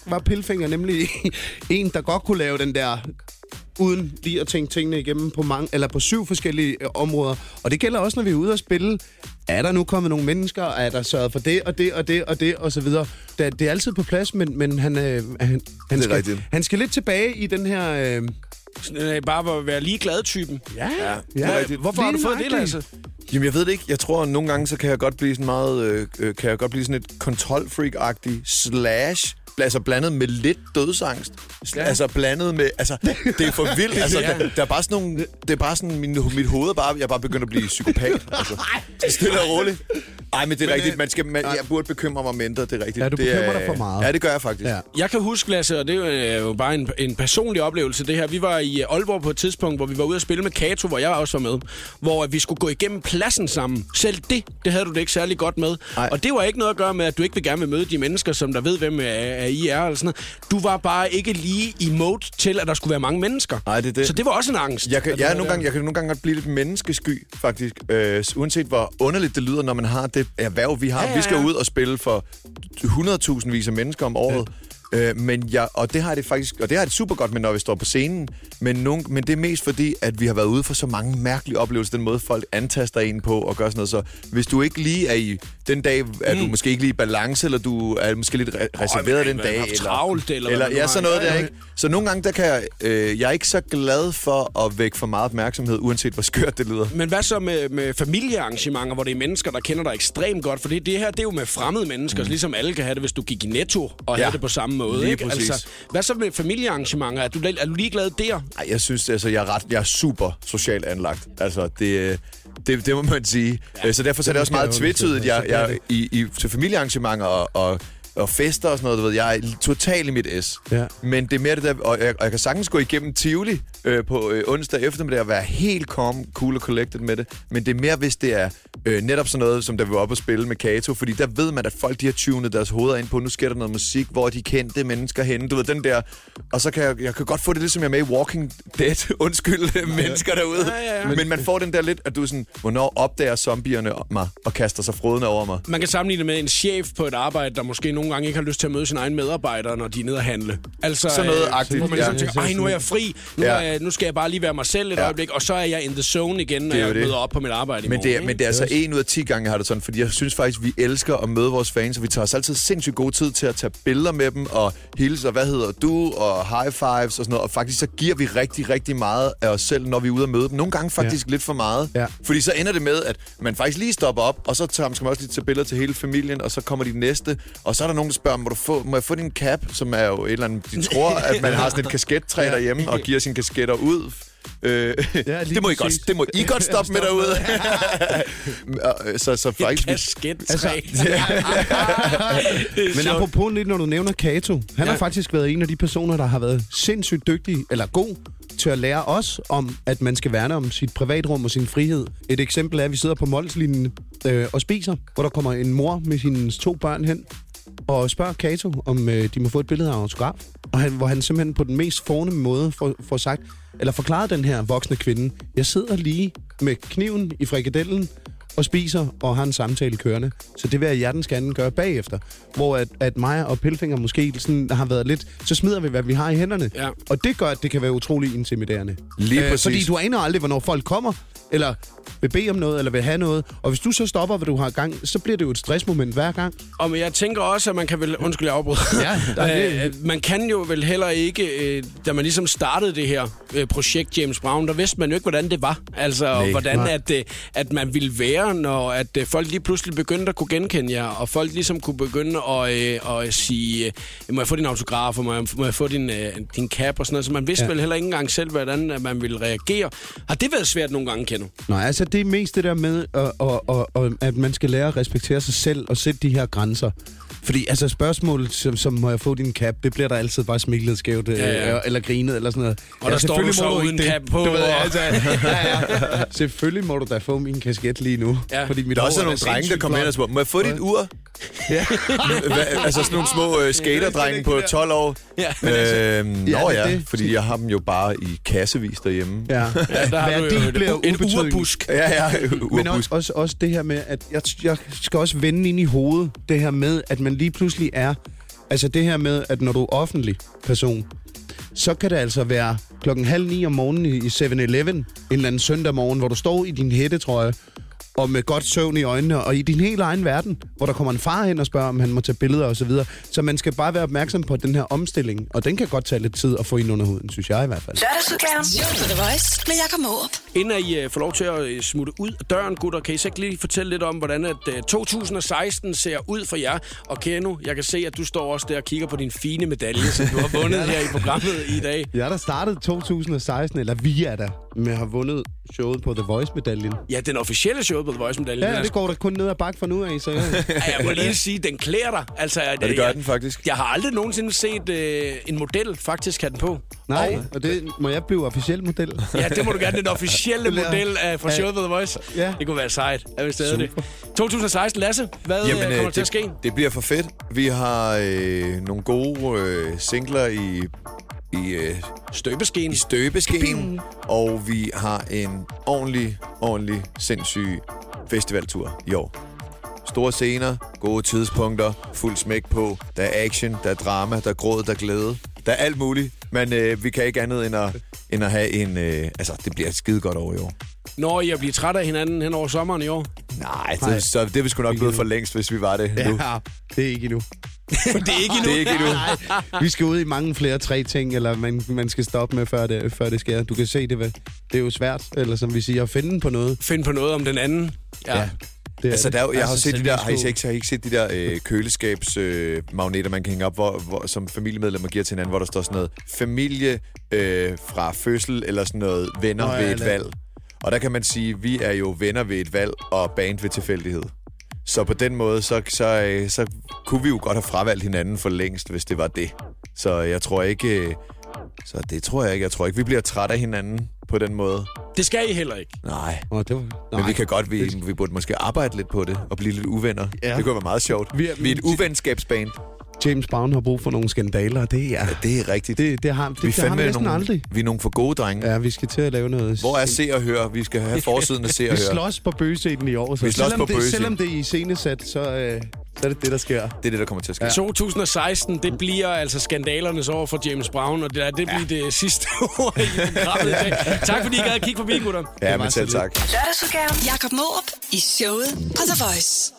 var Pilfinger nemlig en, der godt kunne lave den der... uden lige at tænke tingene igennem på 7 forskellige områder. Og det gælder også, når vi er ude og spille. Er der nu kommet nogle mennesker? Er der sørget for det og det og det og det og så videre? Det er altid på plads, men han skal lidt tilbage i den her... Bare at være ligeglad-typen. Ja. Hvorfor har du fået det, Lasse? Jamen, jeg ved det ikke. Jeg tror, at nogle gange, så kan jeg godt blive sådan meget... kan jeg godt blive sådan et kontrolfreak-agtig / altså blandet med lidt dødsangst. Ja. Altså blandet med... Altså, det er for vildt. Altså, der er bare sådan nogle... Det er bare sådan... Mit hoved er bare... Jeg er bare begyndt at blive psykopat. Altså, stille og roligt. Ej, men det er rigtigt. Jeg burde bekymre mig mindre, det er rigtigt. Ja, du bekymrer dig for meget. Ja, det gør jeg faktisk. Ja. Jeg kan huske, Lasse, og det er jo bare en personlig oplevelse, det her. Vi var i Aalborg på et tidspunkt, hvor vi var ude at spille med Kato, hvor jeg også var med. Hvor vi skulle gå igennem pladsen sammen. Selv det havde du det ikke særlig godt med. Ej. Og det var ikke noget at gøre med, at du ikke vil gerne vil møde de mennesker, som der ved, hvem I er, eller sådan noget. Du var bare ikke lige i mode til, at der skulle være mange mennesker. Nej, det er det. Så det var også en angst. Jeg kan nogle gange godt blive lidt menneskesky, faktisk. Uanset hvor underligt det lyder, når man har det erhverv, vi har. Ja. Vi skal ud og spille for 100.000 vis af mennesker om året. Ja. Men det har jeg det faktisk, og det har jeg det super godt med, når vi står på scenen, men det er mest fordi, at vi har været ude for så mange mærkelige oplevelser, den måde folk antaster en på og gør sådan noget, så hvis du ikke lige er i den dag, er du måske ikke lige i balance, eller du er måske lidt reserveret den dag, eller travlt, eller ja, sådan noget der, ikke? Så nogle gange, der kan jeg er ikke så glad for at vække for meget opmærksomhed, uanset hvor skørt det lyder. Men hvad så med familiearrangementer, hvor det er mennesker, der kender dig ekstremt godt, for det her, det er jo med fremmede mennesker, så ligesom alle kan have det, hvis du gik i Netto og havde det på samme måde, ikke? Altså, hvad så med familiearrangementer? Er du ligeglad der? Nej, jeg synes, altså, jeg er super socialt anlagt. Altså, det må man sige. Ja, så derfor så er det også meget tvetydigt, jeg til familiearrangementer og fester og sådan noget, du ved, jeg er totalt i mit s. Ja. Men det er mere det der, og jeg kan sagtens gå igennem Tivoli på onsdag eftermiddag og være helt cool og collected med det, men det er mere, hvis det er netop sådan noget, som der vi var oppe og spille med Kato, fordi der ved man, at folk de har tunet deres hoveder ind på, nu sker der noget musik, hvor de kendte mennesker henne, du ved, den der, og så kan jeg kan godt få det lidt, som jeg er med i Walking Dead, undskyld, mennesker derude, ja. Men man får den der lidt, at du sådan, hvornår opdager zombierne mig og kaster sig frodende over mig? Man kan sammenligne det med en chef på et arbejde, der måske nogle gange ikke har lyst til at møde sine egne medarbejdere, når de er nede at handle. Altså, sådan noget agtigt. Hvor man ligesom tænker, ej, nu er jeg fri. Nu skal jeg bare lige være mig selv et øjeblik, og så er jeg in the zone igen, når jeg møder op på mit arbejde i morgen. Men det er altså 1 ud af 10 gange, har det sådan, fordi jeg synes faktisk, vi elsker at møde vores fans, og vi tager os altid sindssygt god tid til at tage billeder med dem, og hilse, og hvad hedder du, og high fives og sådan noget, og faktisk så giver vi rigtig, rigtig meget af os selv, når vi er ude at møde dem. Nogle gange faktisk lidt for meget, fordi så ender det med, at man faktisk lige stopper op, og så skal man også lige tage billeder til hele familien, og så kommer de næste, og så er der nogen, der spørger, må jeg få din cap, som er jo et eller andet, de tror, at man har sådan et kaskettræ derhjemme, og giver sine kasketter ud. Det må I godt stoppe med derude. så faktisk... kaskettræ. Men apropos lidt, når du nævner Kato, han har faktisk været en af de personer, der har været sindssygt dygtig, eller god, til at lære os om, at man skal værne om sit privatrum og sin frihed. Et eksempel er, at vi sidder på Molslinjen og spiser, hvor der kommer en mor med sine 2 børn hen. og spørger Kato, om de må få et billede af autograf. Og han, hvor han simpelthen på den mest fornemme måde får sagt, eller forklaret den her voksne kvinde, jeg sidder lige med kniven i frikadellen og spiser og har en samtale kørende. Så det vil jeg hjertenskanden gøre bagefter. Hvor at mig og Pilfinger måske sådan har været lidt, så smider vi, hvad vi har i hænderne. Ja. Og det gør, at det kan være utrolig intimiderende. Lige præcis. Fordi du aner aldrig, hvornår folk kommer, eller vil bede om noget, eller vil have noget. Og hvis du så stopper, hvad du har gang, så bliver det jo et stressmoment hver gang. Og men jeg tænker også, at man kan vel... Undskyld, jeg afbryder. Ja, man kan jo vel heller ikke... Da man ligesom startede det her projekt Djæmes Braun, der vidste man jo ikke, hvordan det var. Altså, nej, hvordan at man ville være, når at folk lige pludselig begyndte at kunne genkende jer, og folk ligesom kunne begynde at sige, må jeg få din autograf, og må jeg få din cap, og sådan noget. Så man vidste vel heller ikke engang selv, hvordan man ville reagere. Har det været svært nogle gange, Keno? Nej, altså det er mest det der med, at man skal lære at respektere sig selv og sætte de her grænser. Fordi altså spørgsmålet, som må jeg få din cap, det bliver der altid bare smiklet skævt, eller grinet, eller sådan noget. Og ja, der står du så uden cap på. Du ved, altså, ja. Selvfølgelig må du da få min kasket lige nu. Ja. Fordi mit der også er nogle drenge, der kommer hen og spørger, må jeg få dit ur? Ja. Altså sådan nogle små skaterdrenge på 12 år. Ja. Fordi jeg har dem jo bare i kassevis derhjemme. Ja, der har du en urbusk. Ja, men også det her med, at jeg skal også vende ind i hovedet, det her med, at man lige pludselig er... Altså det her med, at når du er offentlig person, så kan det altså være 8:30 om morgenen i 7-Eleven, en eller anden søndag morgen, hvor du står i din hættetrøje, og med godt søvn i øjnene, og i din helt egen verden, hvor der kommer en far hen og spørger, om han må tage billeder og så videre. Så man skal bare være opmærksom på den her omstilling, og den kan godt tage lidt tid at få ind under huden, synes jeg i hvert fald. Lørdagsudgaven. The Voice med Jakob Mørup. Inden I får lov til at smutte ud af døren, gutter, kan I så ikke lige fortælle lidt om, hvordan at 2016 ser ud for jer? Og Keno, jeg kan se, at du står også der og kigger på din fine medalje, som du har vundet her i programmet i dag. Ja, der startede 2016, eller vi er der, med at have vundet showet på The Voice-medaljen. Ja, den officielle show på The Voice-medaljen. Ja, det går der kun ned ad bakke fra nu af, så... Jeg må lige sige, den klæder dig. Altså, det gør den faktisk. Jeg har aldrig nogensinde set en model faktisk have den på. Nej, og det må jeg blive officiel model. Ja, det må du gerne. Den officielle model fra showet på The Voice. Ja. Det kunne være sejt, hvis det er det. 2016, Lasse, hvad kommer til at ske? Det bliver for fedt. Vi har nogle gode singler i støbeskeen, og vi har en ordentlig sindssyg festivaltur i år. Store scener, gode tidspunkter, fuld smæk på, der er action, der er drama, der er gråd, der er glæde, der er alt muligt, men vi kan ikke andet end at have en... det bliver et skide godt år i år. Når I bliver træt af hinanden hen over sommeren i år? Nej, så det er vi sgu nok blevet for længst, hvis vi var det nu. Ja, det er ikke endnu. Det er ikke endnu. Vi skal ud i mange flere 3 ting, eller man skal stoppe med, før det sker. Du kan se det, vel? Det er jo svært, eller som vi siger, at finde på noget. Finde på noget om den anden. Ja. Har I ikke set de der køleskabsmagneter, man kan hænge op, hvor, som familiemedlemmer giver til hinanden, hvor der står sådan noget familie fra fødsel, eller sådan noget venner ved et valg. Og der kan man sige, vi er jo venner ved et valg og band ved tilfældighed. Så på den måde, så kunne vi jo godt have fravalgt hinanden for længst, hvis det var det. Så jeg tror ikke... Så det tror jeg ikke. Jeg tror ikke, vi bliver trætte af hinanden på den måde. Det skal I heller ikke. Nej. Men vi kan godt... Vi burde måske arbejde lidt på det og blive lidt uvenner. Ja. Det kunne være meget sjovt. Vi er et uvenskabsband. Djæmes Braun har brug for nogle skandaler, det er rigtigt. Det har vi næsten aldrig. Vi er nogle for gode drenge. Ja, vi skal til at lave noget. Hvor er Se og Hør? Vi skal have forsiden af Se og Hør. Vi slås på bøgescenen i år. Så. Selvom det er i scenesat, så er det det, der sker. Det er det, der kommer til at ske. Ja. 2016, det bliver altså skandalernes år for Djæmes Braun, og det bliver det sidste år i programmet i dag. Tak fordi I gad at kigge forbi, gutter. Ja, men selv tak. Lørdagsudgaven. Jakob Mørup i showet på The Voice.